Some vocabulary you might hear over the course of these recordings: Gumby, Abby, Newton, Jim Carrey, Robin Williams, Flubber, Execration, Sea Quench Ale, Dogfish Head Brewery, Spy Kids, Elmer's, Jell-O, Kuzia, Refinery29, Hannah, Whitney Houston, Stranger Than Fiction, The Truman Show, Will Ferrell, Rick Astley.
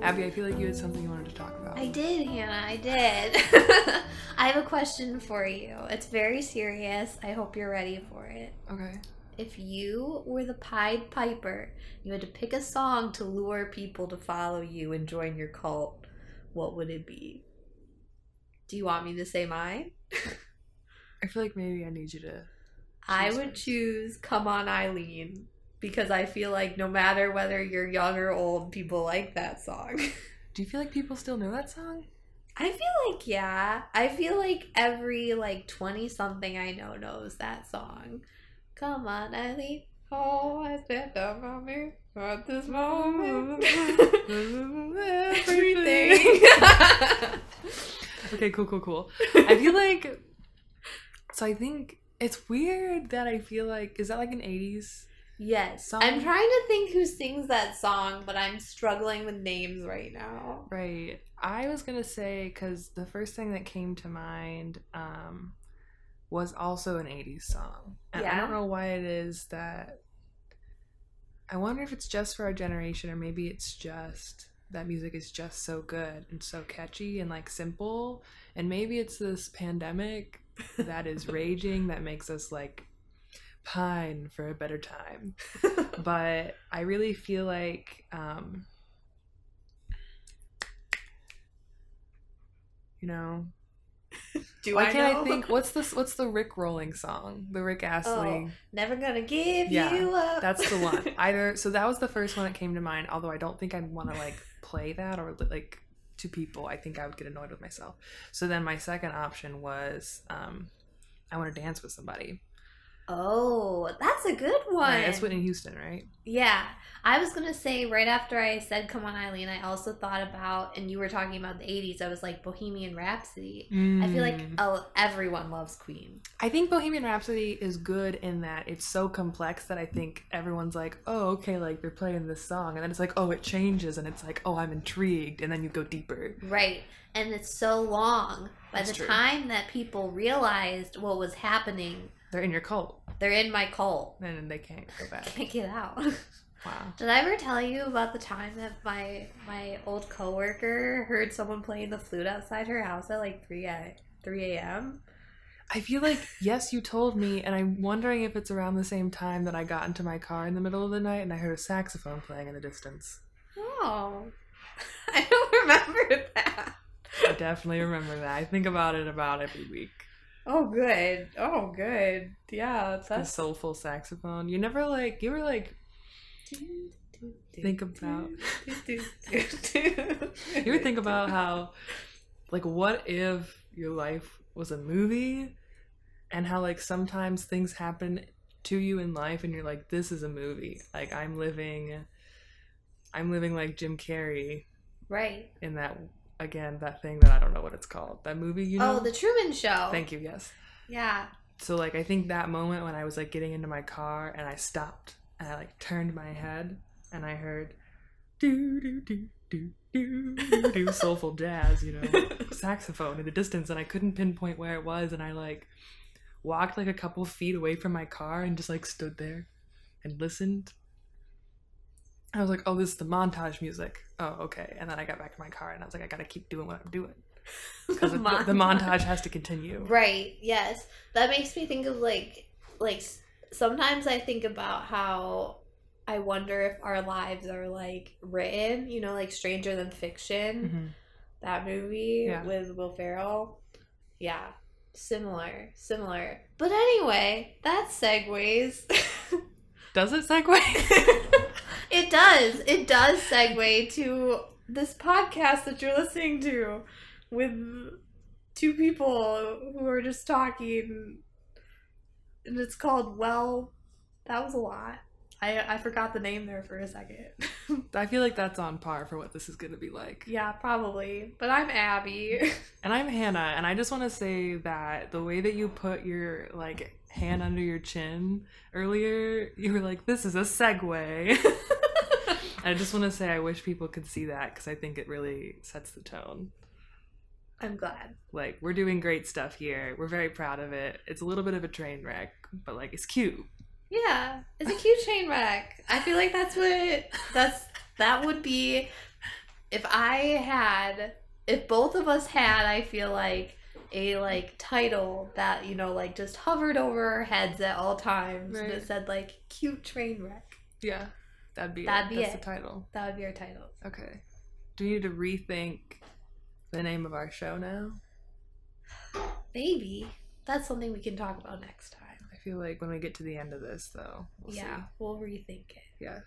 Abby, I feel like you had something you wanted to talk about. I did, Hannah. I did. I have a question for you. It's very serious. I hope you're ready for it. Okay. If you were the Pied Piper, you had to pick a song to lure people to follow you and join your cult, what would it be? Do you want me to say mine? I feel like maybe I need you to... I would choose Come On Eileen. Because I feel like no matter whether you're young or old, people like that song. Do you feel like people still know that song? I feel like, yeah. I feel like every, 20-something I know knows that song. Come on, Eileen. Oh, I stand up on me at this moment. Everything. Okay, cool. I feel like... So I think it's weird that I feel like... Is that an 80s... Yes. Song? I'm trying to think who sings that song, but I'm struggling with names right now. Right. I was going to say, because the first thing that came to mind was also an 80s song. And yeah. I don't know why it is that... I wonder if it's just for our generation, or maybe it's just that music is just so good and so catchy and, simple. And maybe it's this pandemic that is raging that makes us, pine for a better time. But I really feel like what's the Rick Rolling song, the Rick Astley Never Gonna Give You Up. That's the one. Either so that was the first one that came to mind, although I don't think I'd want to play that or to people. I think I would get annoyed with myself. So then my second option was I Want to Dance with Somebody. Oh, that's a good one. Right, that's Whitney Houston, right? Yeah. I was going to say, right after I said Come On Eileen, I also thought about, and you were talking about the 80s, I was like, Bohemian Rhapsody. Mm. I feel like everyone loves Queen. I think Bohemian Rhapsody is good in that it's so complex that I think everyone's like, oh, okay, they're playing this song. And then it's like, oh, it changes. And it's like, oh, I'm intrigued. And then you go deeper. Right. And it's so long. By the time that people realized what was happening... They're in your cult. They're in my cult. And they can't go back. Can't get out. Wow. Did I ever tell you about the time that my old coworker heard someone playing the flute outside her house at 3 a.m.? I feel like, yes, you told me, and I'm wondering if it's around the same time that I got into my car in the middle of the night and I heard a saxophone playing in the distance. Oh. I don't remember that. I definitely remember that. I think about it about every week. Oh, good. Yeah, that's a soulful saxophone. You never you ever think about how what if your life was a movie, and how sometimes things happen to you in life and you're like, this is a movie. I'm living like Jim Carrey. Right. In that Again, that thing that I don't know what it's called. That movie, Oh, The Truman Show. Thank you, yes. Yeah. So, I think that moment when I was, getting into my car and I stopped and I, turned my head and I heard do, soulful jazz, saxophone in the distance, and I couldn't pinpoint where it was, and I, walked, a couple feet away from my car and just, stood there and listened. I was like, oh, this is the montage music. Oh, okay. And then I got back to my car and I was like, I gotta keep doing what I'm doing. Because the montage has to continue. Right, yes. That makes me think of, sometimes I think about how I wonder if our lives are, written. Stranger Than Fiction. Mm-hmm. That movie with Will Ferrell. Yeah. Similar. But anyway, that segues. Does it segue? It does. It does segue to this podcast that you're listening to with two people who are just talking, and it's called, well, that was a lot. I forgot the name there for a second. I feel like that's on par for what this is going to be like. Yeah, probably. But I'm Abby. And I'm Hannah, and I just want to say that the way that you put your, hand under your chin earlier, you were like, this is a segue. I just want to say I wish people could see that because I think it really sets the tone. I'm glad. Like, we're doing great stuff here. We're very proud of it. It's a little bit of a train wreck, but, like, it's cute. Yeah, it's a cute train wreck. I feel like that would be, if both of us had, I feel like, a, like, title that, you know, like, just hovered over our heads at all times. Right. And it said, like, cute train wreck. Yeah, that'd be it. The title. That would be our title. Okay. Do we need to rethink the name of our show now? Maybe. That's something we can talk about next time. I feel like when we get to the end of this, though, we'll see. We'll rethink it. Yeah.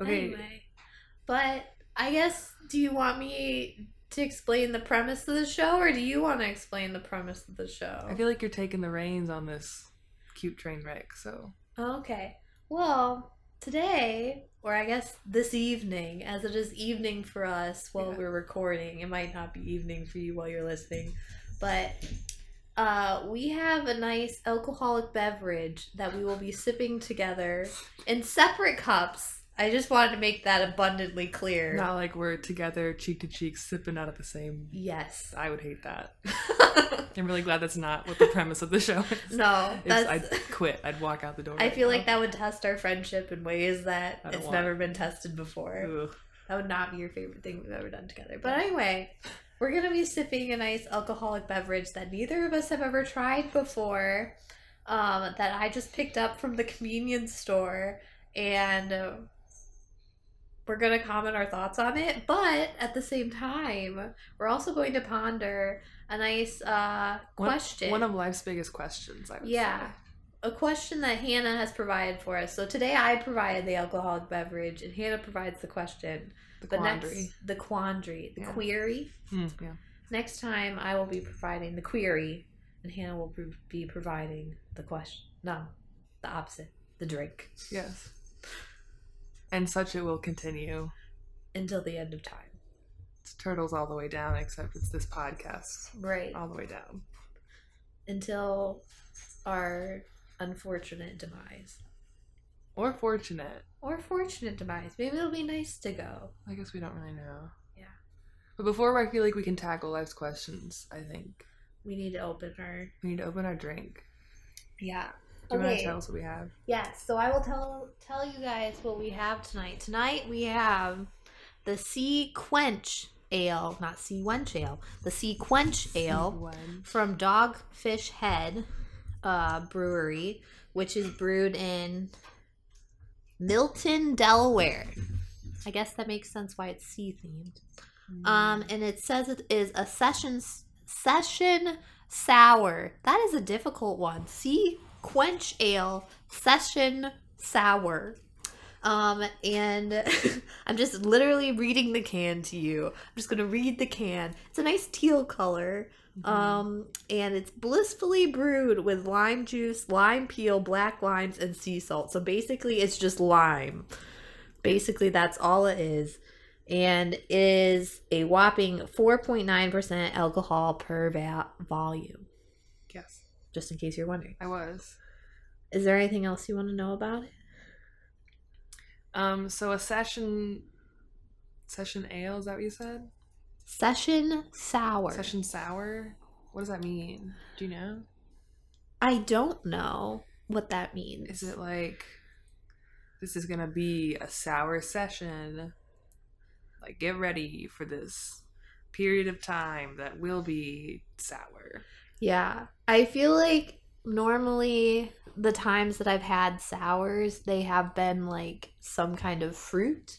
Okay. Anyway, but I guess, do you want me to explain the premise of the show, or do you want to explain the premise of the show? I feel like you're taking the reins on this cute train wreck, so. Okay. Well, today, or I guess this evening, as it is evening for us while we're recording. It might not be evening for you while you're listening. But we have a nice alcoholic beverage that we will be sipping together in separate cups. I just wanted to make that abundantly clear. Not like we're together, cheek to cheek, sipping out of the same... Yes. I would hate that. I'm really glad that's not what the premise of the show is. No. I'd quit. I'd walk out the door. I feel like that would test our friendship in ways that it's never been tested before. Ugh. That would not be your favorite thing we've ever done together. But anyway, we're going to be sipping a nice alcoholic beverage that neither of us have ever tried before, that I just picked up from the convenience store, and... we're going to comment our thoughts on it, but at the same time, we're also going to ponder a nice question. One of life's biggest questions, I would say. Yeah, a question that Hannah has provided for us. So today I provided the alcoholic beverage, and Hannah provides the question. The quandary, the query. Mm, yeah. Next time, I will be providing the query, and Hannah will be providing the question. No, the opposite, the drink. Yes. And such it will continue. Until the end of time. It's turtles all the way down, except it's this podcast. Right. All the way down. Until our unfortunate demise. Or fortunate. Or fortunate demise. Maybe it'll be nice to go. I guess we don't really know. Yeah. But before I feel like we can tackle life's questions, I think. We need to open our drink. Yeah. Do you want to tell us what we have? Yes, so I will tell you guys what we have tonight. Tonight we have the Sea Quench Ale, not Sea Wench Ale, the Sea Quench Ale from Dogfish Head Brewery, which is brewed in Milton, Delaware. I guess that makes sense why it's sea themed. And it says it is a session sour. That is a difficult one. Sea Quench Ale Session Sour. And I'm just literally reading the can to you. I'm just going to read the can. It's a nice teal color. Mm-hmm. And it's blissfully brewed with lime juice, lime peel, black limes, and sea salt. So basically, it's just lime. Basically, that's all it is. And it is a whopping 4.9% alcohol per volume. Yes. Just in case you're wondering. I was. Is there anything else you want to know about it? So a session ale, is that what you said? Session sour. Session sour? What does that mean? Do you know? I don't know what that means. Is it like, this is going to be a sour session? Like, get ready for this period of time that will be sour. Yeah, I feel like normally the times that I've had sours, they have been like some kind of fruit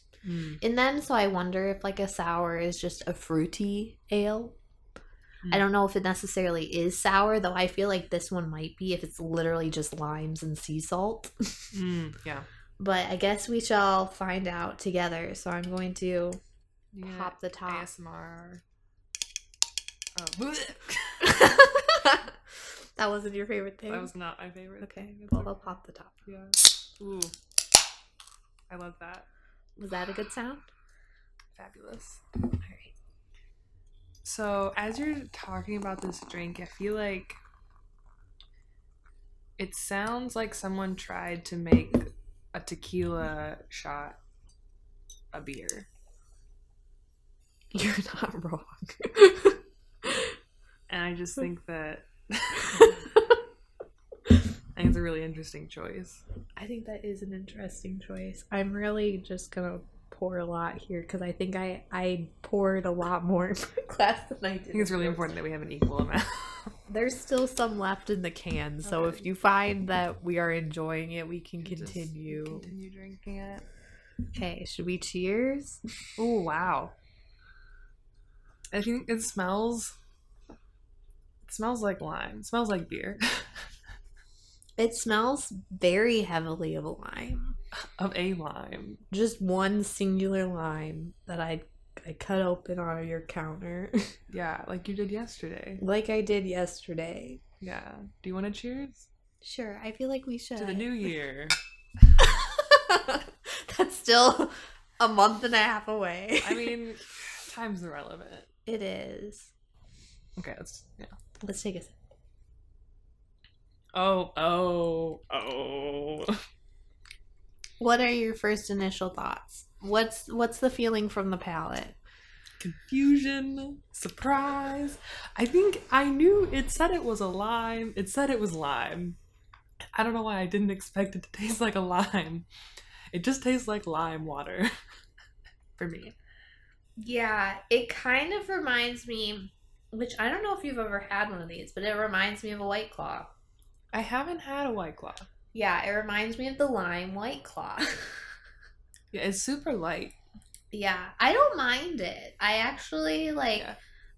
in them. So I wonder if like a sour is just a fruity ale. I don't know if it necessarily is sour, though I feel like this one might be if it's literally just limes and sea salt. Yeah. But I guess we shall find out together. So I'm going to pop the top. ASMR. Oh. That wasn't your favorite thing? That was not my favorite. Okay, well, I'll pop the top. Yeah. Ooh. I love that. Was that a good sound? Fabulous. All right. So, as you're talking about this drink, I feel like it sounds like someone tried to make a tequila shot a beer. You're not wrong. And I just think that I think it's a really interesting choice. I think that is an interesting choice. I'm really just gonna pour a lot here because I think I poured a lot more in my class than I did. I think it's really important that we have an equal amount. There's still some left in the can, so okay. If you find that we are enjoying it, we can continue. Just continue drinking it. Okay, should we cheers? Oh wow! I think it smells. It smells like lime. It smells like beer. It smells very heavily of a lime. Of a lime. Just one singular lime that I cut open on your counter. Yeah, like you did yesterday. Like I did yesterday. Yeah. Do you want to cheers? Sure. I feel like we should. To the new year. That's still a month and a half away. I mean, time's irrelevant. It is. Okay, let's take a sip. Oh. What are your first initial thoughts? What's the feeling from the palate? Confusion, surprise. I think I knew it said it was a lime. It said it was lime. I don't know why I didn't expect it to taste like a lime. It just tastes like lime water for me. Yeah, it kind of reminds me, which I don't know if you've ever had one of these, but it reminds me of a White Claw. I haven't had a White Claw. Yeah, it reminds me of the lime White Claw. Yeah, it's super light. Yeah, I don't mind it. I actually like. Yeah.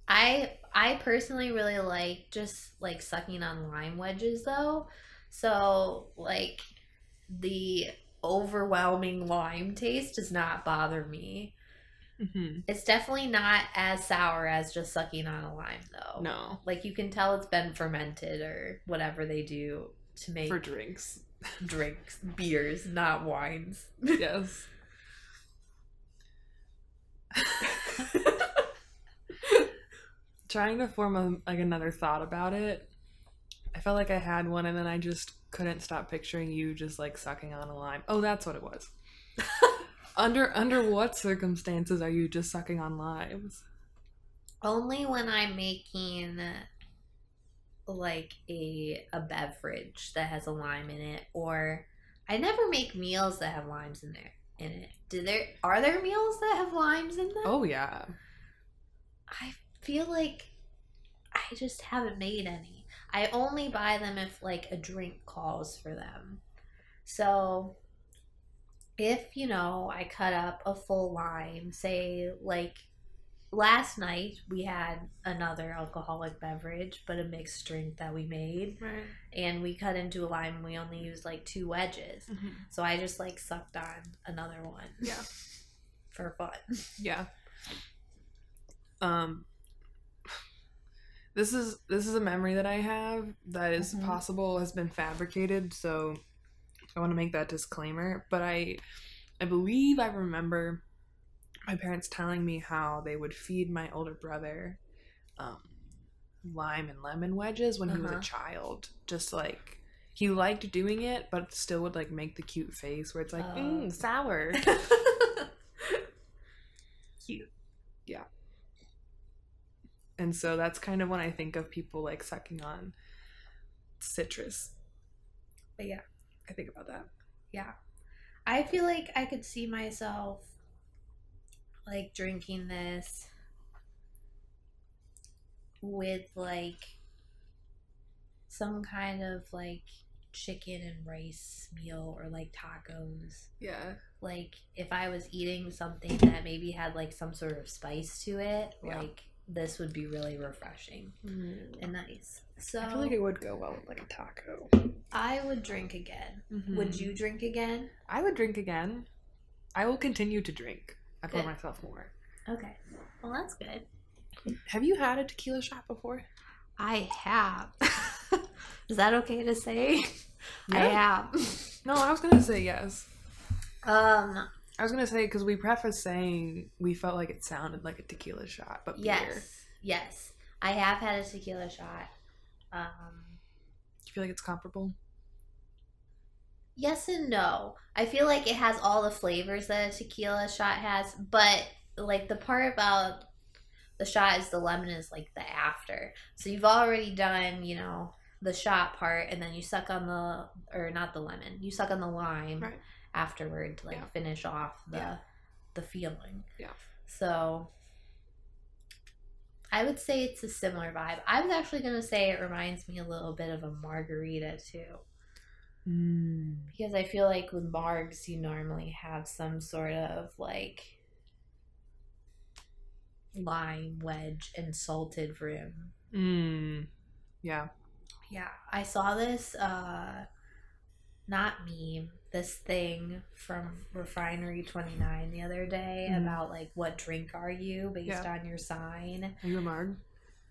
I personally really like just like sucking on lime wedges though. So like the overwhelming lime taste does not bother me. Mm-hmm. It's definitely not as sour as just sucking on a lime though. No. Like you can tell it's been fermented or whatever they do to make. For drinks. Drinks. Beers, not wines. Yes. Trying to form another thought about it. I felt like I had one and then I just couldn't stop picturing you just like sucking on a lime. Oh, that's what it was. Under what circumstances are you just sucking on limes? Only when I'm making like a beverage that has a lime in it, or I never make meals that have limes in it. Are there meals that have limes in them? Oh yeah. I feel like I just haven't made any. I only buy them if like a drink calls for them. So if, you know, I cut up a full lime, say, like, last night we had another alcoholic beverage, but a mixed drink that we made. Right. And we cut into a lime and we only used, like, 2 wedges. Mm-hmm. So I just, like, sucked on another one. Yeah. For fun. Yeah. This is a memory that I have that is mm-hmm. possible, has been fabricated, so I want to make that disclaimer, but I believe I remember my parents telling me how they would feed my older brother lime and lemon wedges when he was a child. Just like he liked doing it, but still would like make the cute face where it's like sour. Cute. Yeah. And so that's kind of when I think of people like sucking on citrus. But yeah. I think about that. Yeah. I feel like I could see myself like drinking this with like some kind of like chicken and rice meal or like tacos. Yeah. Like if I was eating something that maybe had like some sort of spice to it, yeah. Like this would be really refreshing and nice. So I feel like it would go well with like a taco. I would drink again. Mm-hmm. Would you drink again? I would drink again. I will continue to drink. I pour myself more. Okay. Well, that's good. Have you had a tequila shot before? I have. Is that okay to say? No. I have. No, I was going to say yes. I was going to say, because we prefaced saying we felt like it sounded like a tequila shot, but yes, beer. Yes. I have had a tequila shot. Do you feel like it's comparable? Yes and no. I feel like it has all the flavors that a tequila shot has, but like the part about the shot is the lemon is like the after. So you've already done, you know, the shot part, and then you suck on the, or not the lemon, you suck on the lime right afterward to like finish off the feeling. Yeah. So I would say it's a similar vibe. I was actually going to say it reminds me a little bit of a margarita too. Mm. Because I feel like with margs, you normally have some sort of like lime wedge and salted rim. Mm. Yeah. Yeah. I saw this, not meme, this thing from Refinery29 the other day about like what drink are you based on your sign. Are you a marg?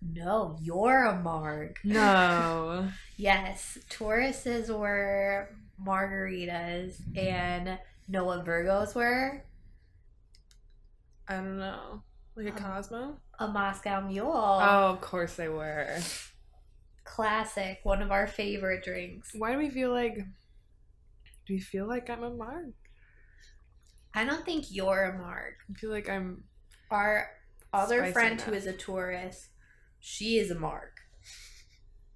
No, you're a marg. No. Yes, Tauruses were margaritas, and know what Virgos were? I don't know. Like a Cosmo? A Moscow Mule. Oh, of course they were. Classic. One of our favorite drinks. Why do we feel like... Do you feel like I'm a marg? I don't think you're a marg. I feel like I'm... Our other friend who is a Taurus... She is a marg.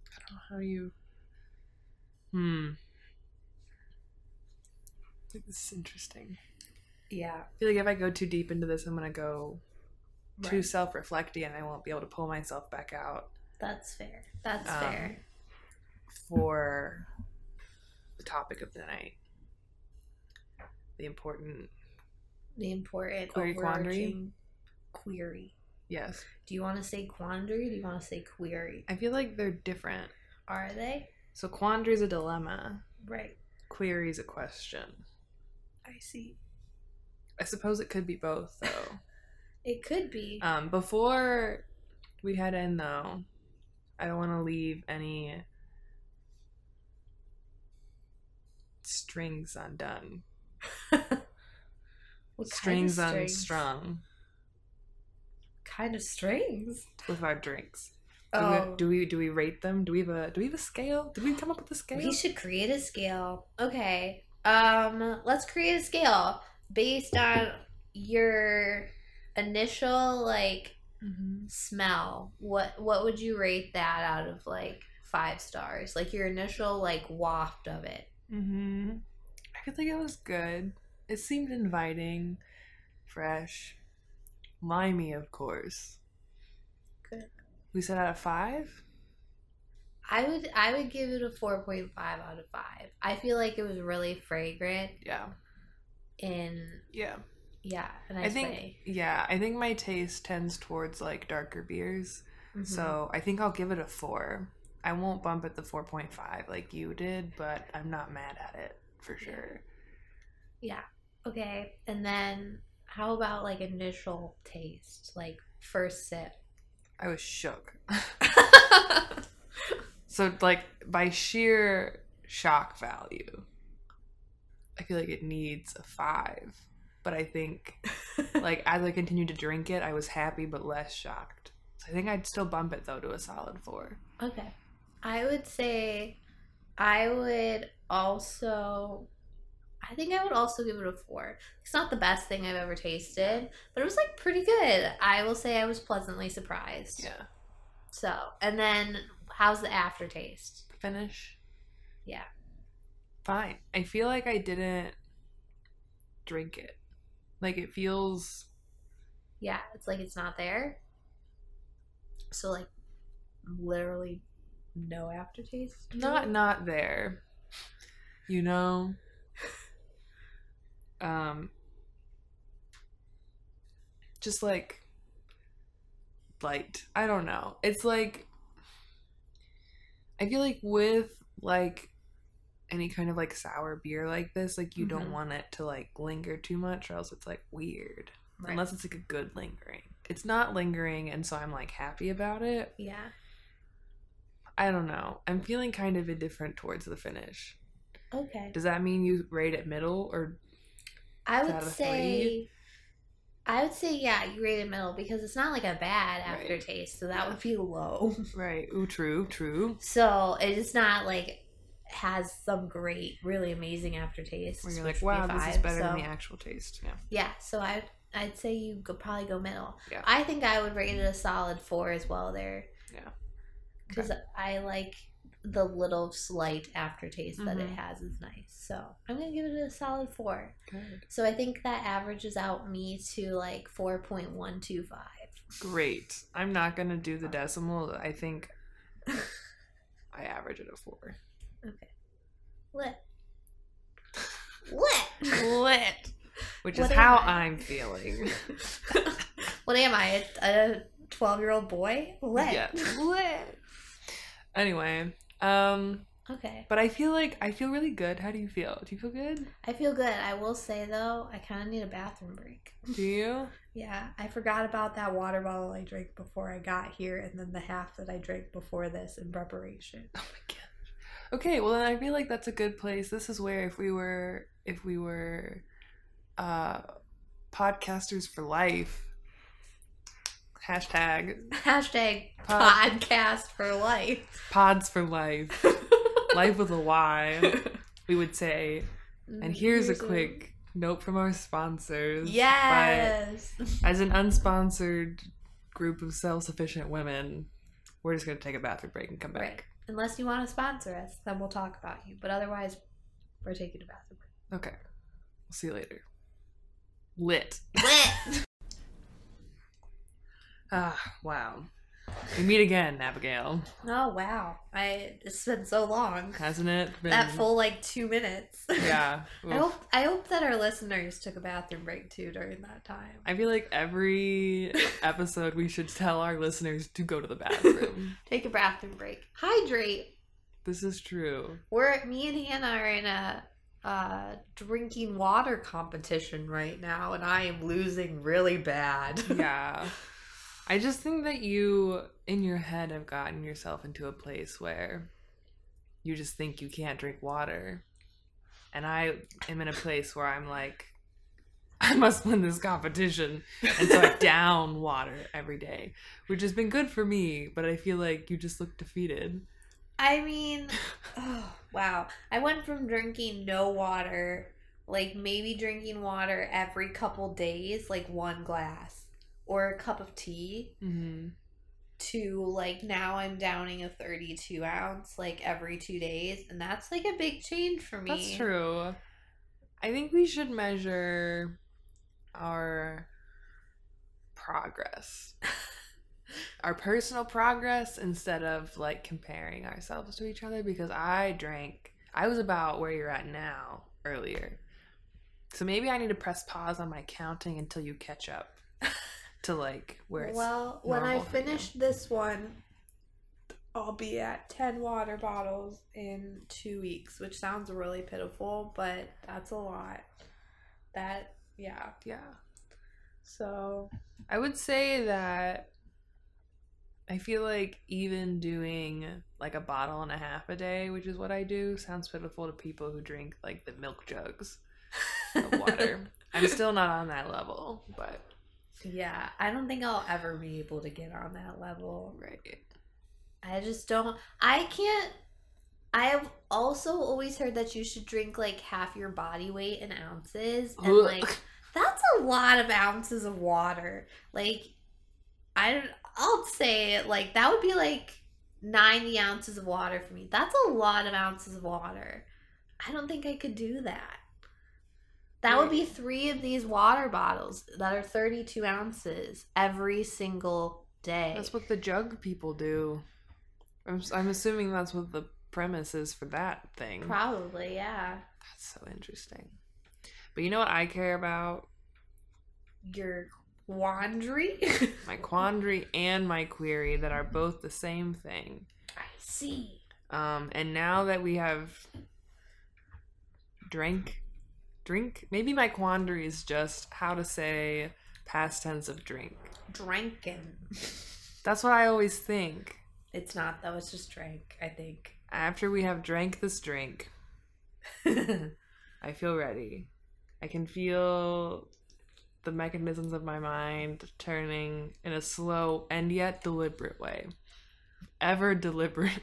I don't know how you... I think this is interesting. Yeah. I feel like if I go too deep into this, I'm going to go too self-reflecty, and I won't be able to pull myself back out. That's fair. That's fair. For the topic of the night. The important query quandary. Query. Yes. Do you want to say quandary? Do you want to say query? I feel like they're different. Are they? So quandary is a dilemma. Right. Query is a question. I see. I suppose it could be both, though. It could be. Before we head in, though, I don't want to leave any strings undone. What strings kind of unstrung. Kind of strings with our drinks. Do we rate them? Do we have a scale? Did we come up with a scale? We should create a scale. Okay. Let's create a scale based on your initial like smell. What would you rate that out of like 5 stars? Like your initial like waft of it. I could think it was good. It seemed inviting, fresh. Limey, of course. Good. We said out of 5? I would give it a 4.5 out of 5. I feel like it was really fragrant. Yeah. I think my taste tends towards like darker beers. So I think I'll give it a 4. I won't bump at the 4.5 like you did, but I'm not mad at it for sure. Yeah. Okay. And then how about, like, initial taste? Like, first sip? I was shook. So, like, by sheer shock value, I feel like it needs a 5. But I think, like, as I continued to drink it, I was happy but less shocked. So I think I'd still bump it, though, to a solid 4. Okay. I would also give it a 4. It's not the best thing I've ever tasted, but it was, like, pretty good. I will say I was pleasantly surprised. Yeah. So, and then how's the aftertaste? Finish? Yeah. Fine. I feel like I didn't drink it. Like, it feels... Yeah, it's like it's not there. So, like, literally no aftertaste? Not there. You know... just like light. I don't know. It's like I feel like with like any kind of like sour beer like this, like you don't want it to like linger too much, or else it's like weird. Right. Unless it's like a good lingering. It's not lingering, and so I'm like happy about it. Yeah. I don't know. I'm feeling kind of indifferent towards the finish. Okay. Does that mean you rate it middle, or I would say yeah, you rate it middle, because it's not like a bad aftertaste, so that would be low. Right. Ooh, true. So it's not like has some great, really amazing aftertaste. Where you're like, wow, this is better than the actual taste. Yeah. Yeah. So I'd say you could probably go middle. Yeah. I think I would rate it a solid 4 as well there. Yeah. Because I like the little slight aftertaste that it has is nice. So I'm going to give it a solid 4. Good. So I think that averages out me to like 4.125. Great. I'm not going to do the decimal. I think I average it a 4. Okay. Lit. Which is how I'm feeling. What am I? A 12-year-old boy? Lit. Yeah. Lit. Anyway. Okay. But I feel really good. How do you feel? Do you feel good? I feel good. I will say, though, I kind of need a bathroom break. Do you? Yeah. I forgot about that water bottle I drank before I got here, and then the half that I drank before this in preparation. Oh, my God. Okay, well, then I feel like that's a good place. This is where if we were podcasters for life, hashtag podcast for life, pods for life, life with a Y, we would say. And here's a quick note from our sponsors. Yes. As an unsponsored group of self-sufficient women, we're just going to take a bathroom break and come back. Right. Unless you want to sponsor us, then we'll talk about you. But otherwise, we're taking a bathroom break. Okay. We'll see you later. Lit. Wow. We meet again, Abigail. Oh, wow. It's been so long. Hasn't it been? That full, 2 minutes. Yeah. I hope that our listeners took a bathroom break, too, during that time. I feel like every episode we should tell our listeners to go to the bathroom. Take a bathroom break. Hydrate. This is true. Me and Hannah are in a drinking water competition right now, and I am losing really bad. Yeah. I just think that you, in your head, have gotten yourself into a place where you just think you can't drink water. And I am in a place where I'm like, I must win this competition. And so I down water every day, which has been good for me, but I feel like you just look defeated. I mean, oh, wow. I went from drinking no water, maybe drinking water every couple days, one glass. Or a cup of tea to, now I'm downing a 32-ounce, every 2 days. And that's, a big change for me. That's true. I think we should measure our progress. Our personal progress instead of, comparing ourselves to each other. Because I was about where you're at now earlier. So maybe I need to press pause on my counting until you catch up. To where it's well, when I finish this one, I'll be at 10 water bottles in 2 weeks, which sounds really pitiful, but that's a lot. That, yeah. So I would say that I feel like even doing a bottle and a half a day, which is what I do, sounds pitiful to people who drink the milk jugs of water. I'm still not on that level, but. Yeah, I don't think I'll ever be able to get on that level. Right. I just don't. I can't. I have also always heard that you should drink half your body weight in ounces. And that's a lot of ounces of water. I'll say it. That would be 90 ounces of water for me. That's a lot of ounces of water. I don't think I could do that. That would be 3 of these water bottles that are 32 ounces every single day. That's what the jug people do. I'm assuming that's what the premise is for that thing. Probably, yeah. That's so interesting. But you know what I care about? Your quandary? My quandary and my query that are both the same thing. I see. And now that we have drink? Maybe my quandary is just how to say past tense of drink. Drinking. That's what I always think. It's not, though. It's just drank, I think. After we have drank this drink, I feel ready. I can feel the mechanisms of my mind turning in a slow and yet deliberate way. Ever deliberate.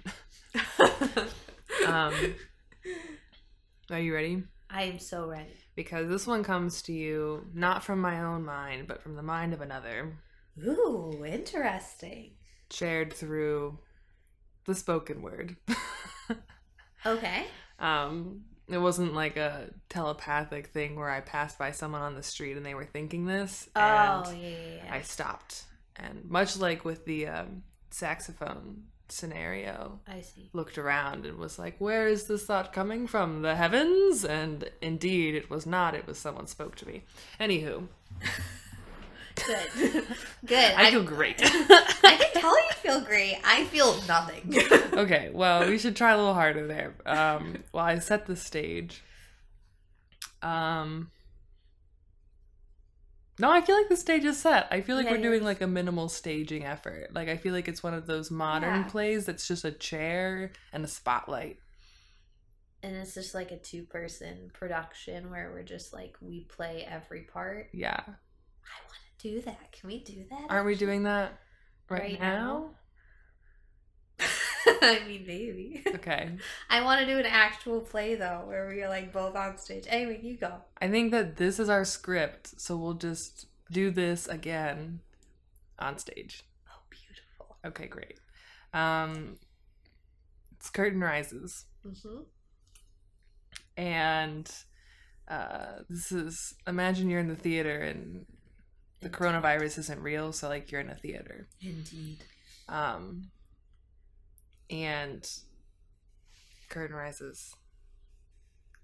Are you ready? I am so ready. Because this one comes to you not from my own mind, but from the mind of another. Ooh, interesting. Shared through the spoken word. Okay. It wasn't like a telepathic thing where I passed by someone on the street and they were thinking this. Oh, and yeah. I stopped. And much like with the saxophone scenario, I see. Looked around and was like, where is this thought coming from? The heavens? And indeed, it was not. It was someone spoke to me. Anywho. Good. Good. I feel great. I can tell you feel great. I feel nothing. Okay, well, we should try a little harder there. While I set the stage. No, I feel like the stage is set. I feel like we're doing like a minimal staging effort. Like, I feel like it's one of those modern plays that's just a chair and a spotlight. And it's just like a two-person production where we're just like, we play every part. Yeah. I want to do that. Can we do that? Aren't we doing that right now? I mean, maybe. Okay. I want to do an actual play, though, where we're like both on stage. Anyway, you go. I think that this is our script, so we'll just do this again on stage. Oh, beautiful. Okay, great. It's curtain rises. Mm-hmm. And this is, imagine you're in the theater and the coronavirus isn't real, so like you're in a theater. Indeed. And curtain rises.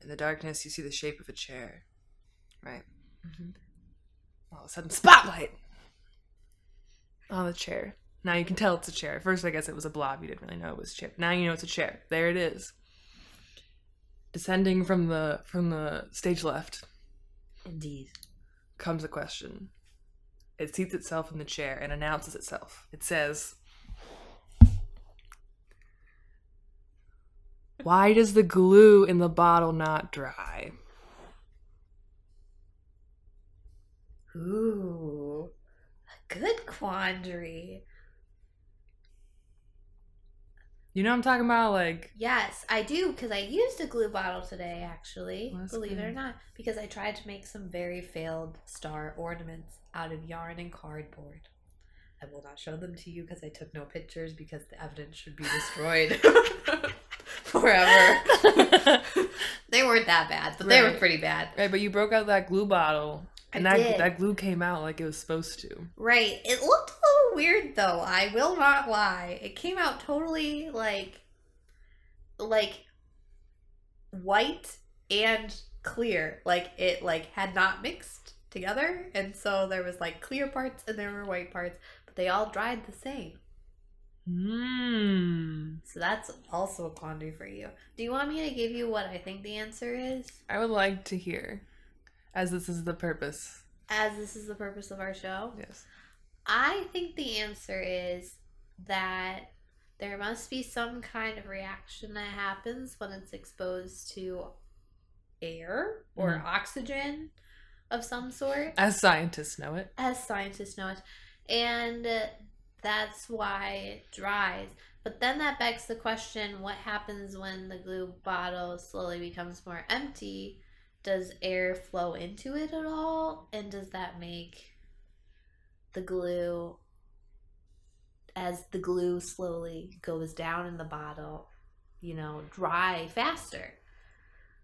In the darkness, you see the shape of a chair, right? Mm-hmm. All of a sudden, spotlight on the chair. Now you can tell it's a chair. At first, I guess it was a blob. You didn't really know it was a chair. Now you know it's a chair. There it is. Descending from the stage left. Indeed. Comes a question. It seats itself in the chair and announces itself. It says, why does the glue in the bottle not dry? Ooh, a good quandary. You know what I'm talking about? Like, yes, I do, because I used a glue bottle today, actually, believe it or not, because I tried to make some very failed star ornaments out of yarn and cardboard. I will not show them to you because I took no pictures, because the evidence should be destroyed forever. They weren't that bad, but they were pretty bad. Right, but you broke out that glue bottle, and that glue came out like it was supposed to. Right. It looked a little weird, though. I will not lie. It came out totally like white and clear. Like it had not mixed together, and so there was like clear parts and there were white parts, but they all dried the same. So that's also a quandary for you. Do you want me to give you what I think the answer is? I would like to hear, as this is the purpose. As this is the purpose of our show? Yes. I think the answer is that there must be some kind of reaction that happens when it's exposed to air or oxygen of some sort. As scientists know it. And that's why it dries. But then that begs the question, what happens when the glue bottle slowly becomes more empty? Does air flow into it at all? And does that make the glue, as the glue slowly goes down in the bottle, you know, dry faster?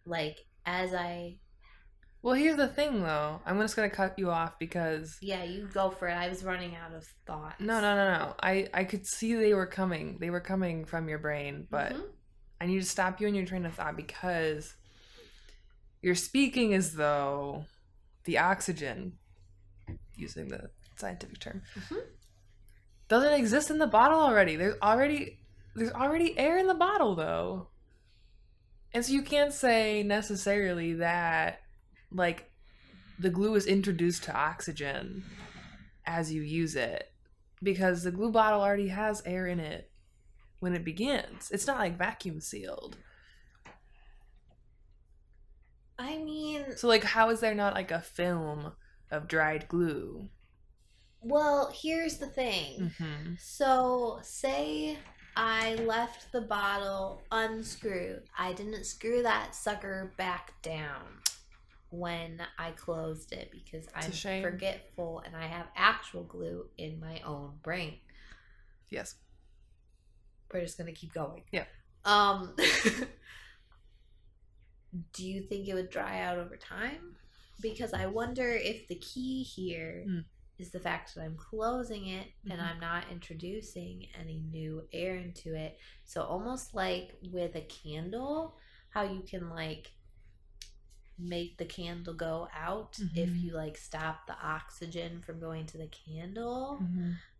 Like, as I... Well, here's the thing, though. I'm just going to cut you off because... Yeah, you go for it. I was running out of thoughts. No. I could see they were coming. They were coming from your brain, but I need to stop you in your train of thought because... You're speaking as though the oxygen, using the scientific term, doesn't exist in the bottle already. There's already air in the bottle, though. And so you can't say necessarily that, like, the glue is introduced to oxygen as you use it, because the glue bottle already has air in it when it begins. It's not, like, vacuum sealed. I mean... So, like, how is there not, like, a film of dried glue? Well, here's the thing. So, say I left the bottle unscrewed. I didn't screw that sucker back down when I closed it because I'm forgetful and I have actual glue in my own brain. Yes. We're just going to keep going. Yeah. Do you think it would dry out over time? Because I wonder if the key here is the fact that I'm closing it and I'm not introducing any new air into it. So almost like with a candle, how you can like make the candle go out if you like stop the oxygen from going to the candle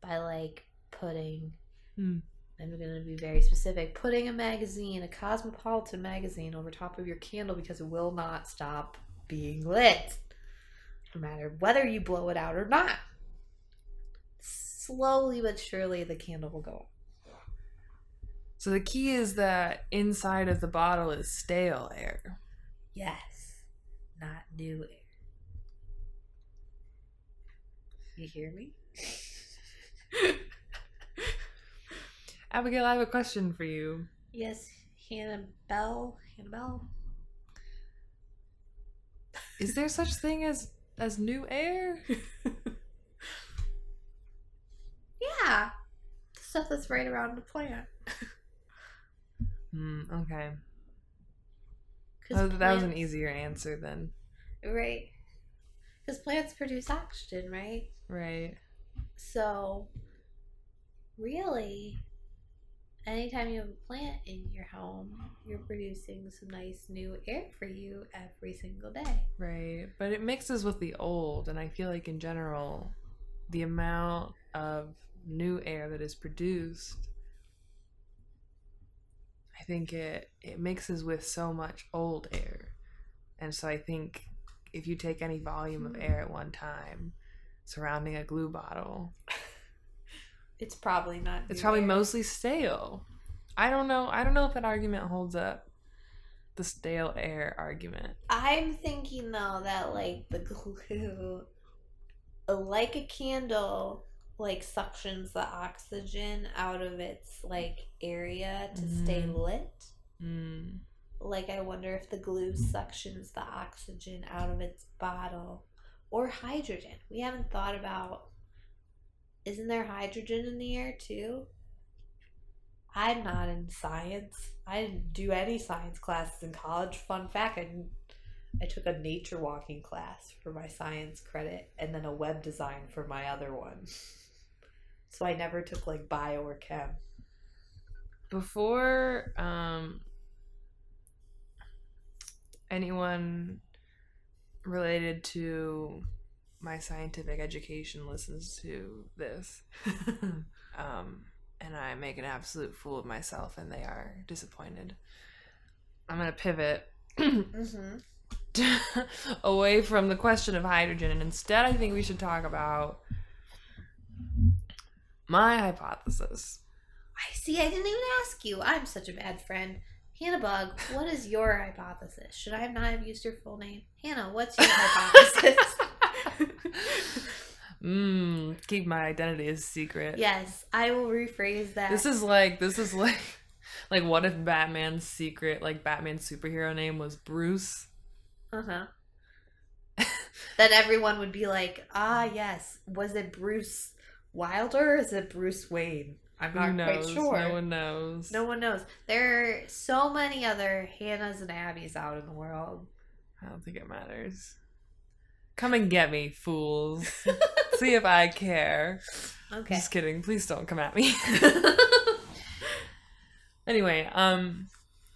by like putting... I'm going to be very specific. Putting a magazine, a Cosmopolitan magazine, over top of your candle because it will not stop being lit, no matter whether you blow it out or not. Slowly but surely, the candle will go. So the key is that inside of the bottle is stale air. Yes, not new air. You hear me? Abigail, I have a question for you. Yes, Hannah Bell. Is there such thing as new air? Yeah. The stuff that's right around the plant. Okay. That was an easier answer then. Right. Because plants produce oxygen, right? Right. So, really... anytime you have a plant in your home, you're producing some nice new air for you every single day. Right. But it mixes with the old, and I feel like in general, the amount of new air that is produced, I think it mixes with so much old air. And so I think if you take any volume of air at one time surrounding a glue bottle... it's probably not. It's probably mostly stale. I don't know. I don't know if that argument holds up. The stale air argument. I'm thinking though that like the glue, like a candle, like suctions the oxygen out of its like area to stay lit. Like I wonder if the glue suctions the oxygen out of its bottle or hydrogen. We haven't thought about. Isn't there hydrogen in the air, too? I'm not in science. I didn't do any science classes in college. Fun fact, I took a nature walking class for my science credit and then a web design for my other one. So I never took, like, bio or chem. Before anyone related to... my scientific education listens to this and I make an absolute fool of myself and they are disappointed. I'm going to pivot away from the question of hydrogen, and instead I think we should talk about my hypothesis. I see. I didn't even ask you. I'm such a bad friend. Hannah Bug, what is your hypothesis? Should I not have used your full name? Hannah, what's your hypothesis? Keep my identity a secret. Yes, I will rephrase that. This is like what if Batman's secret, like Batman's superhero name was Bruce? Then everyone would be like, ah yes, was it Bruce Wilder or is it Bruce Wayne? I'm not quite sure. No one knows. There are so many other Hannahs and Abbies out in the world. I don't think it matters. Come and get me, fools. See if I care. Okay. Just kidding. Please don't come at me. Anyway,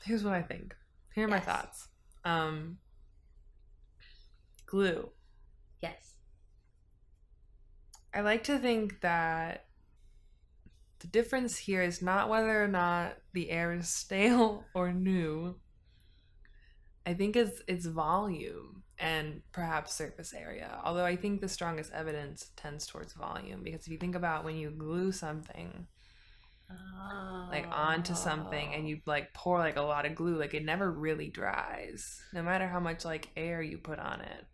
here's what I think. Here are my thoughts. Glue. Yes. I like to think that the difference here is not whether or not the air is stale or new. I think it's volume and perhaps surface area, although I think the strongest evidence tends towards volume, because if you think about when you glue something like onto something and you like pour like a lot of glue, like it never really dries no matter how much like air you put on it.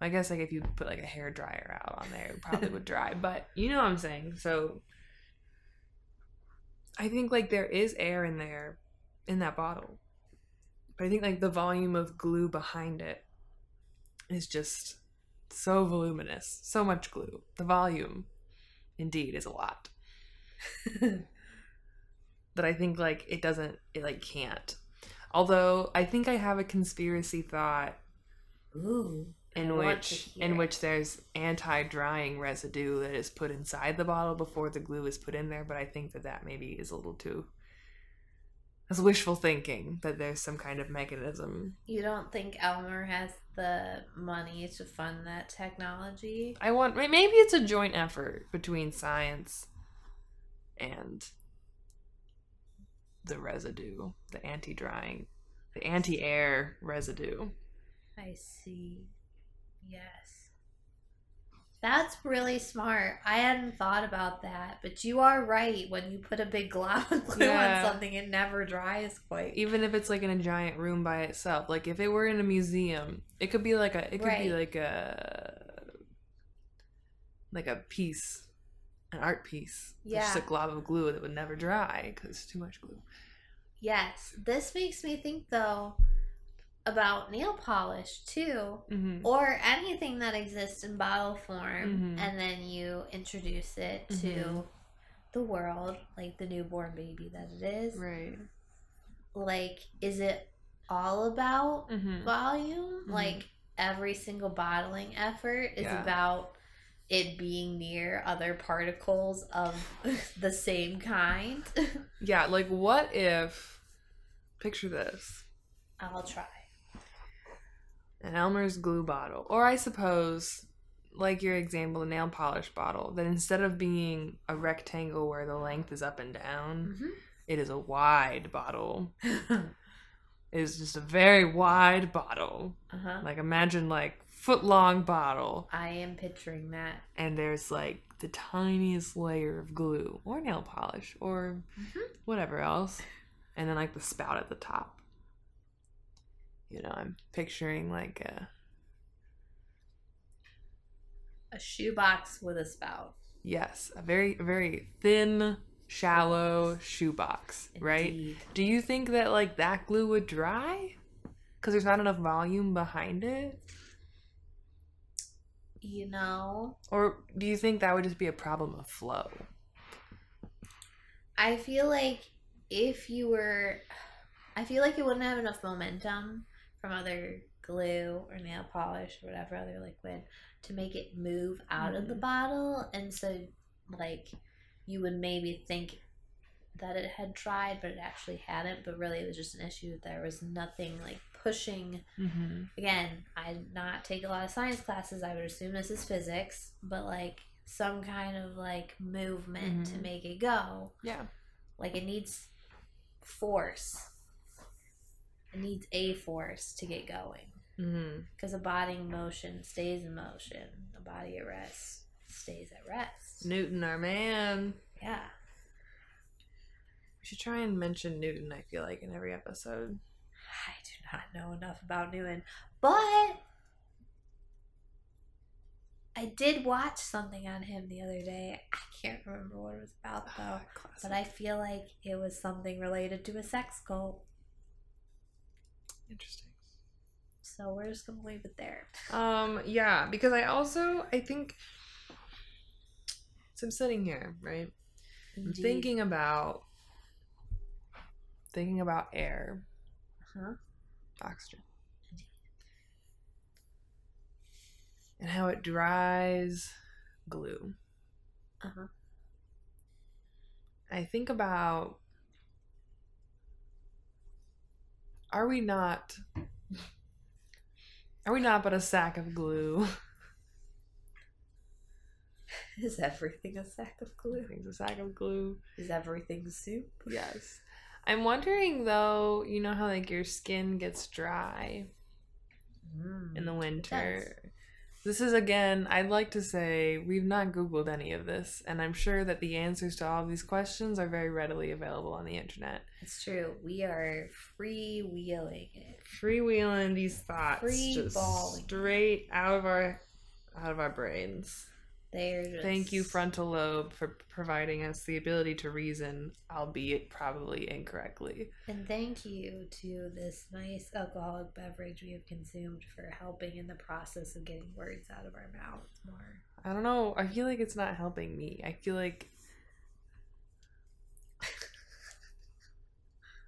I guess like if you put like a hair dryer out on there it probably would dry, but you know what I'm saying. So I think, like, there is air in there, in that bottle. But I think, like, the volume of glue behind it is just so voluminous. So much glue. The volume, indeed, is a lot. But I think, like, it doesn't, it, like, can't. Although, I think I have a conspiracy thought. Ooh. In which there's anti-drying residue that is put inside the bottle before the glue is put in there, but I think that maybe is a little too... That's wishful thinking, that there's some kind of mechanism. You don't think Elmer has the money to fund that technology? Maybe it's a joint effort between science and the residue, the anti-drying, the anti-air residue. I see. Yes. That's really smart. I hadn't thought about that, but you are right. When you put a big glob of glue on something, it never dries quite. Even if it's like in a giant room by itself, like if it were in a museum, it could be like a, it could be like a piece, an art piece. Yeah. Just a glob of glue that would never dry because it's too much glue. Yes. This makes me think though about nail polish too, mm-hmm. or anything that exists in bottle form, mm-hmm. and then you introduce it mm-hmm. to the world, like the newborn baby that it is. Right. Like, is it all about mm-hmm. volume? Mm-hmm. Like, every single bottling effort is about it being near other particles of the same kind. Yeah, like, what if, picture this. I'll try. An Elmer's glue bottle, or I suppose, like your example, the nail polish bottle, that instead of being a rectangle where the length is up and down, mm-hmm. it is a wide bottle. It is just a very wide bottle. Uh-huh. Like, imagine, like, foot-long bottle. I am picturing that. And there's, like, the tiniest layer of glue, or nail polish, or mm-hmm. whatever else, and then, like, the spout at the top. You know, I'm picturing like a shoebox with a spout. Yes, a very, very thin, shallow shoebox, right? Do you think that like that glue would dry? Because there's not enough volume behind it? You know? Or do you think that would just be a problem of flow? I feel like it wouldn't have enough momentum from other glue or nail polish or whatever other liquid to make it move out of the bottle, and so like you would maybe think that it had dried, but it actually hadn't, but really it was just an issue that there was nothing like pushing. Mm-hmm. Again, I did not take a lot of science classes, I would assume this is physics, but like some kind of like movement mm-hmm. to make it go. Yeah, like it needs force. It needs a force to get going, because mm-hmm. a body in motion stays in motion. A body at rest stays at rest. Newton, our man. Yeah. We should try and mention Newton, I feel like, in every episode. I do not know enough about Newton, but I did watch something on him the other day. I can't remember what it was about, though. Oh, but I feel like it was something related to a sex cult. Interesting. So we're just gonna leave it there. Yeah, because I think so I'm sitting here, right? Indeed. I'm thinking about air. Uh-huh. Oxygen. Indeed. And how it dries glue. Uh-huh. I think about, Are we not but a sack of glue? Is everything a sack of glue? Everything's a sack of glue. Is everything soup? Yes. I'm wondering though, you know how like your skin gets dry in the winter? This is, again, I'd like to say we've not Googled any of this, and I'm sure that the answers to all of these questions are very readily available on the internet. It's true. We are freewheeling it. Freewheeling these thoughts. Free balling. Straight out of our brains. Just... Thank you, frontal lobe, for providing us the ability to reason, albeit probably incorrectly. And thank you to this nice alcoholic beverage we have consumed for helping in the process of getting words out of our mouths more. I don't know. I feel like it's not helping me. I feel like...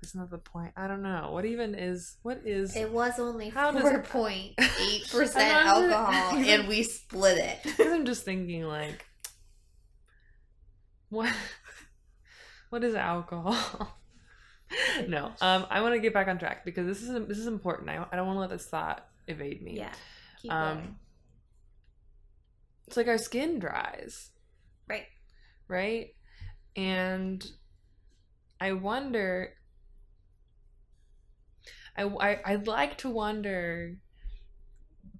Isn't that the point? I don't know. What even is... What is... It was only 4.8% alcohol, and we split it. Because I'm just thinking, like, what is alcohol? No. I want to get back on track, because this is important. I don't want to let this thought evade me. Yeah. Keep going. It's like our skin dries. Right? And I wonder... I'd like to wonder,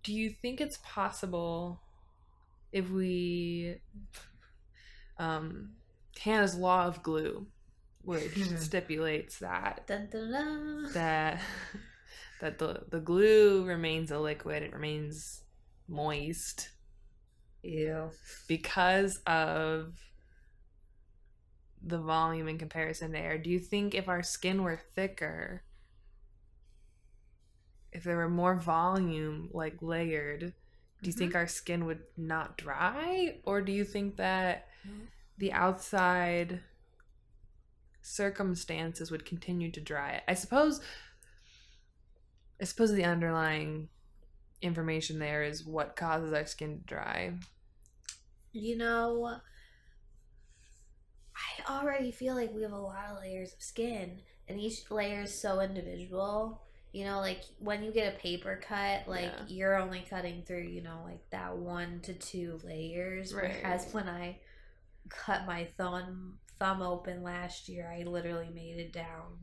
do you think it's possible if we, Hannah's Law of Glue, which stipulates that dun, dun, dun. that the glue remains a liquid, it remains moist, ew, because of the volume in comparison to air. Do you think if our skin were thicker? If there were more volume, like, layered, do you think our skin would not dry? Or do you think that the outside circumstances would continue to dry it? I suppose the underlying information there is what causes our skin to dry. You know, I already feel like we have a lot of layers of skin, and each layer is so individual. You know, like, when you get a paper cut, like, you're only cutting through, you know, like, that 1 to 2 layers. Right. Whereas when I cut my thumb open last year, I literally made it down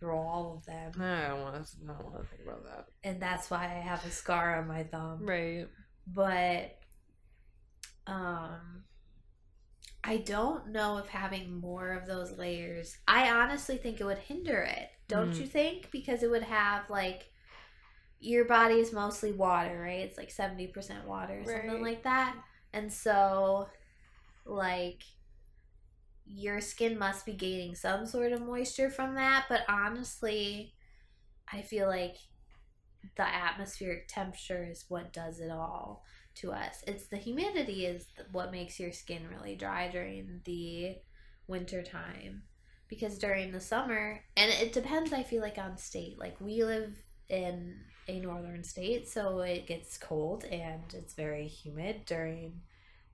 through all of them. I don't want to think about that. And that's why I have a scar on my thumb. Right. But, I don't know if having more of those layers, I honestly think it would hinder it. Don't you think? Because it would have, like, your body is mostly water, right? It's like 70% water or something like that. And so, like, your skin must be gaining some sort of moisture from that. But honestly, I feel like the atmospheric temperature is what does it all to us. It's the humidity is what makes your skin really dry during the winter time. Because during the summer, and it depends, I feel like, on state. Like, we live in a northern state, so it gets cold and it's very humid during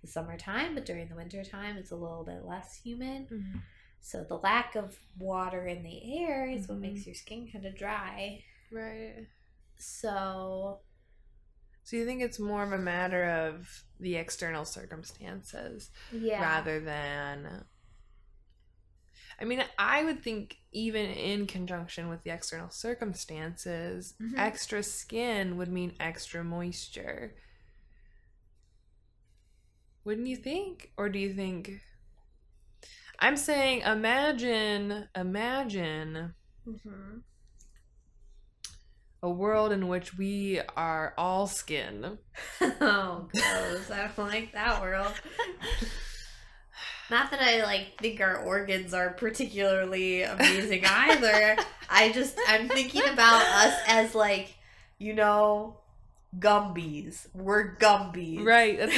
the summertime. But during the wintertime, it's a little bit less humid. Mm-hmm. So the lack of water in the air is what makes your skin kind of dry. Right. So you think it's more of a matter of the external circumstances rather than... I mean, I would think even in conjunction with the external circumstances, extra skin would mean extra moisture. Wouldn't you think? Or do you think... I'm saying imagine a world in which we are all skin. Oh, gross. I don't like that world. Not that I, like, think our organs are particularly amazing either. I'm thinking about us as, like, you know, Gumbies. We're Gumbies. Right. That's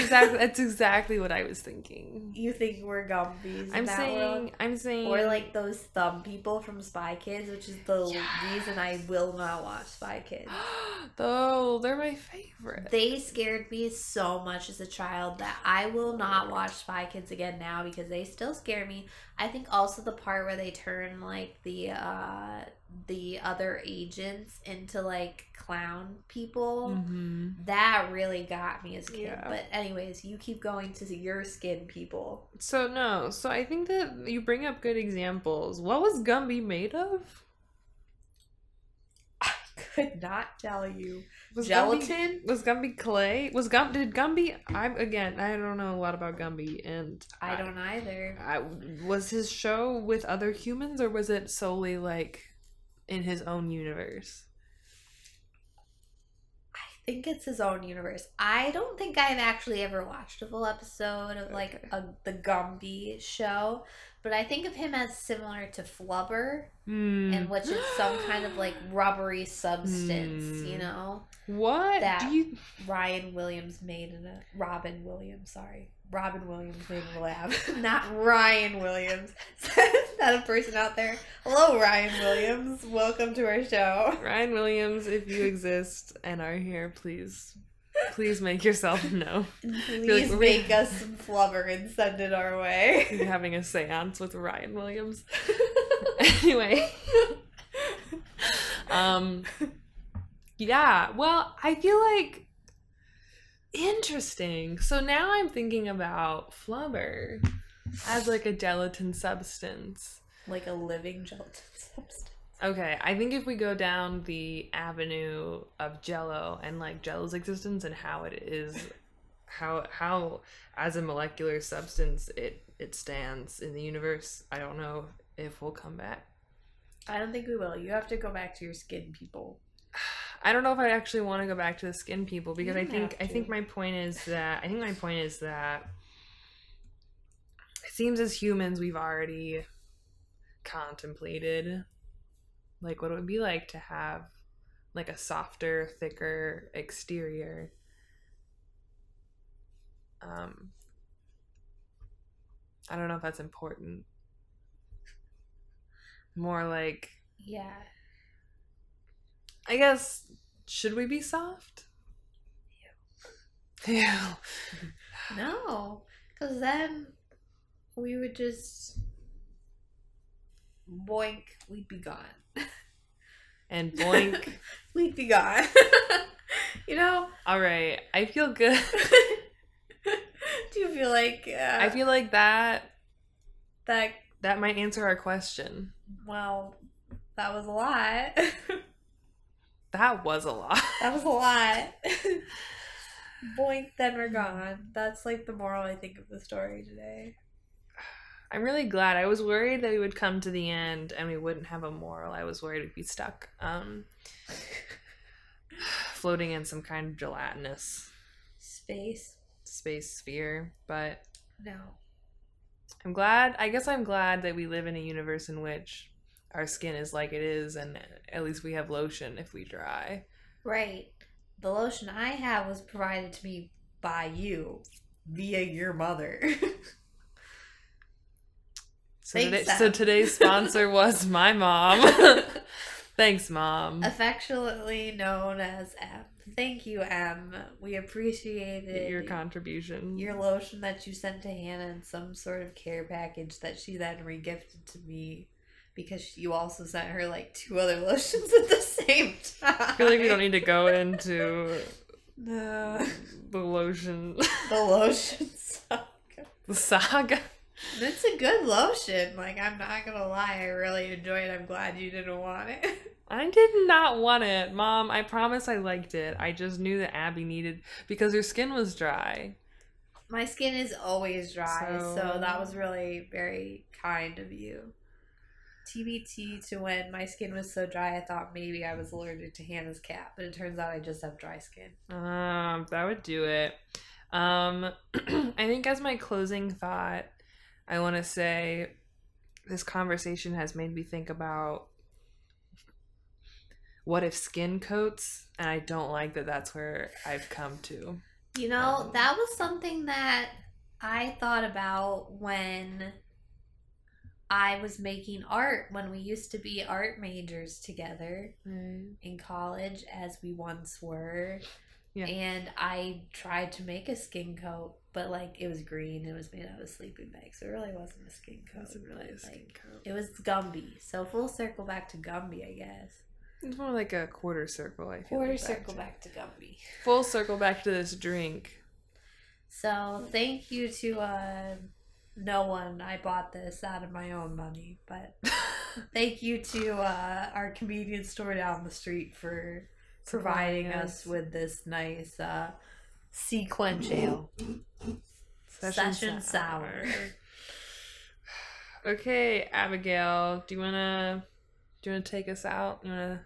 exactly what I was thinking. You think we're Gumbies in that world? Or, like, those thumb people from Spy Kids, which is the reason I will not watch Spy Kids. Oh, they're my favorite. They scared me so much as a child that I will not watch Spy Kids again now because they still scare me. I think also the part where they turn, like, the other agents into, like, clown people, that really got me as a kid. Yeah. But anyways, you keep going to your skin people. So I think that you bring up good examples. What was Gumby made of? I could not tell you. Was gelatin? Was Gumby clay? I don't know a lot about Gumby, and I don't either. Was his show with other humans, or was it solely, like, in his own universe? I think it's his own universe. I don't think I've actually ever watched a full episode of like the Gumby show, but I think of him as similar to Flubber, and which is some kind of like rubbery substance, you know? What? That Ryan Williams made in a... Robin Williams made in a lab. Not Ryan Williams. Not a person out there. Hello, Ryan Williams. Welcome to our show. Ryan Williams, if you exist and are here, please make yourself known. Please make us some Flubber and send it our way. You're having a seance with Ryan Williams. Anyway. Yeah, well, I feel like... Interesting. So now I'm thinking about Flubber as like a gelatin substance. Like a living gelatin substance. Okay, I think if we go down the avenue of Jell-O and like Jell-O's existence and how it is, how as a molecular substance it stands in the universe, I don't know if we'll come back. I don't think we will. You have to go back to your skin people. I don't know if I actually want to go back to the skin people because I think my point is that it seems as humans we've already contemplated like what it would be like to have like a softer, thicker exterior. I don't know if that's important. More like I guess, should we be soft? Yeah. No, because then we would just boink, we'd be gone. And boink. We'd be gone. You know? All right, I feel good. Do you feel like... I feel like that might answer our question. Well, that was a lot. That was a lot. That was a lot. Boink, then we're gone. That's like the moral I think of the story today. I'm really glad. I was worried that we would come to the end and we wouldn't have a moral. I was worried we'd be stuck. Floating in some kind of gelatinous... Space sphere, but... No. I guess I'm glad that we live in a universe in which... our skin is like it is, and at least we have lotion if we dry. Right. The lotion I have was provided to me by you via your mother. So today's sponsor was my mom. Thanks, Mom. Affectionately known as M. Thank you, M. We appreciated your contribution. Your lotion that you sent to Hannah in some sort of care package that she then regifted to me. Because you also sent her, like, 2 other lotions at the same time. I feel like we don't need to go into the lotion. The lotion saga. The saga. It's a good lotion. Like, I'm not going to lie. I really enjoy it. I'm glad you didn't want it. I did not want it. Mom, I promise I liked it. I just knew that Abby needed... because her skin was dry. My skin is always dry, so that was really very kind of you. TBT to when my skin was so dry I thought maybe I was allergic to Hannah's cat, but it turns out I just have dry skin. That would do it. I think as my closing thought, I want to say this conversation has made me think about what if skin coats, and I don't like that that's where I've come to. You know, that was something that I thought about when... I was making art when we used to be art majors together in college, as we once were. Yeah. And I tried to make a skin coat, but like it was green. It was made out of sleeping bags, so it really wasn't a skin coat. It wasn't really a skin coat. It was Gumby. So full circle back to Gumby, I guess. It's more like a quarter circle, I feel. Quarter circle back to Gumby. Full circle back to this drink. So thank you to... no one, I bought this out of my own money, but thank you to our convenience store down the street for providing us with this nice Sea Quench Ale. Session Sour. Okay, Abigail, do you wanna take us out? You wanna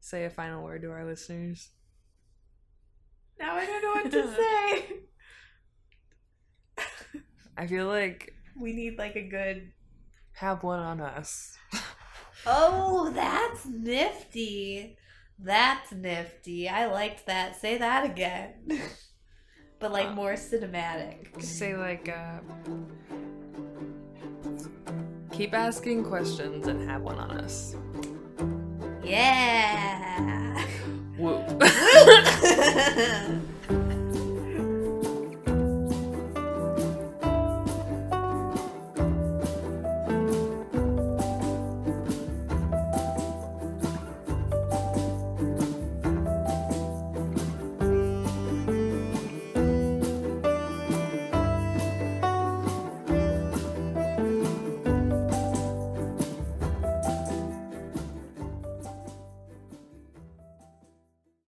say a final word to our listeners? Now I don't know what to say. I feel like we need like a good have one on us. Oh, that's nifty. That's nifty. I liked that. Say that again. But like more cinematic. Say like keep asking questions and have one on us. Yeah.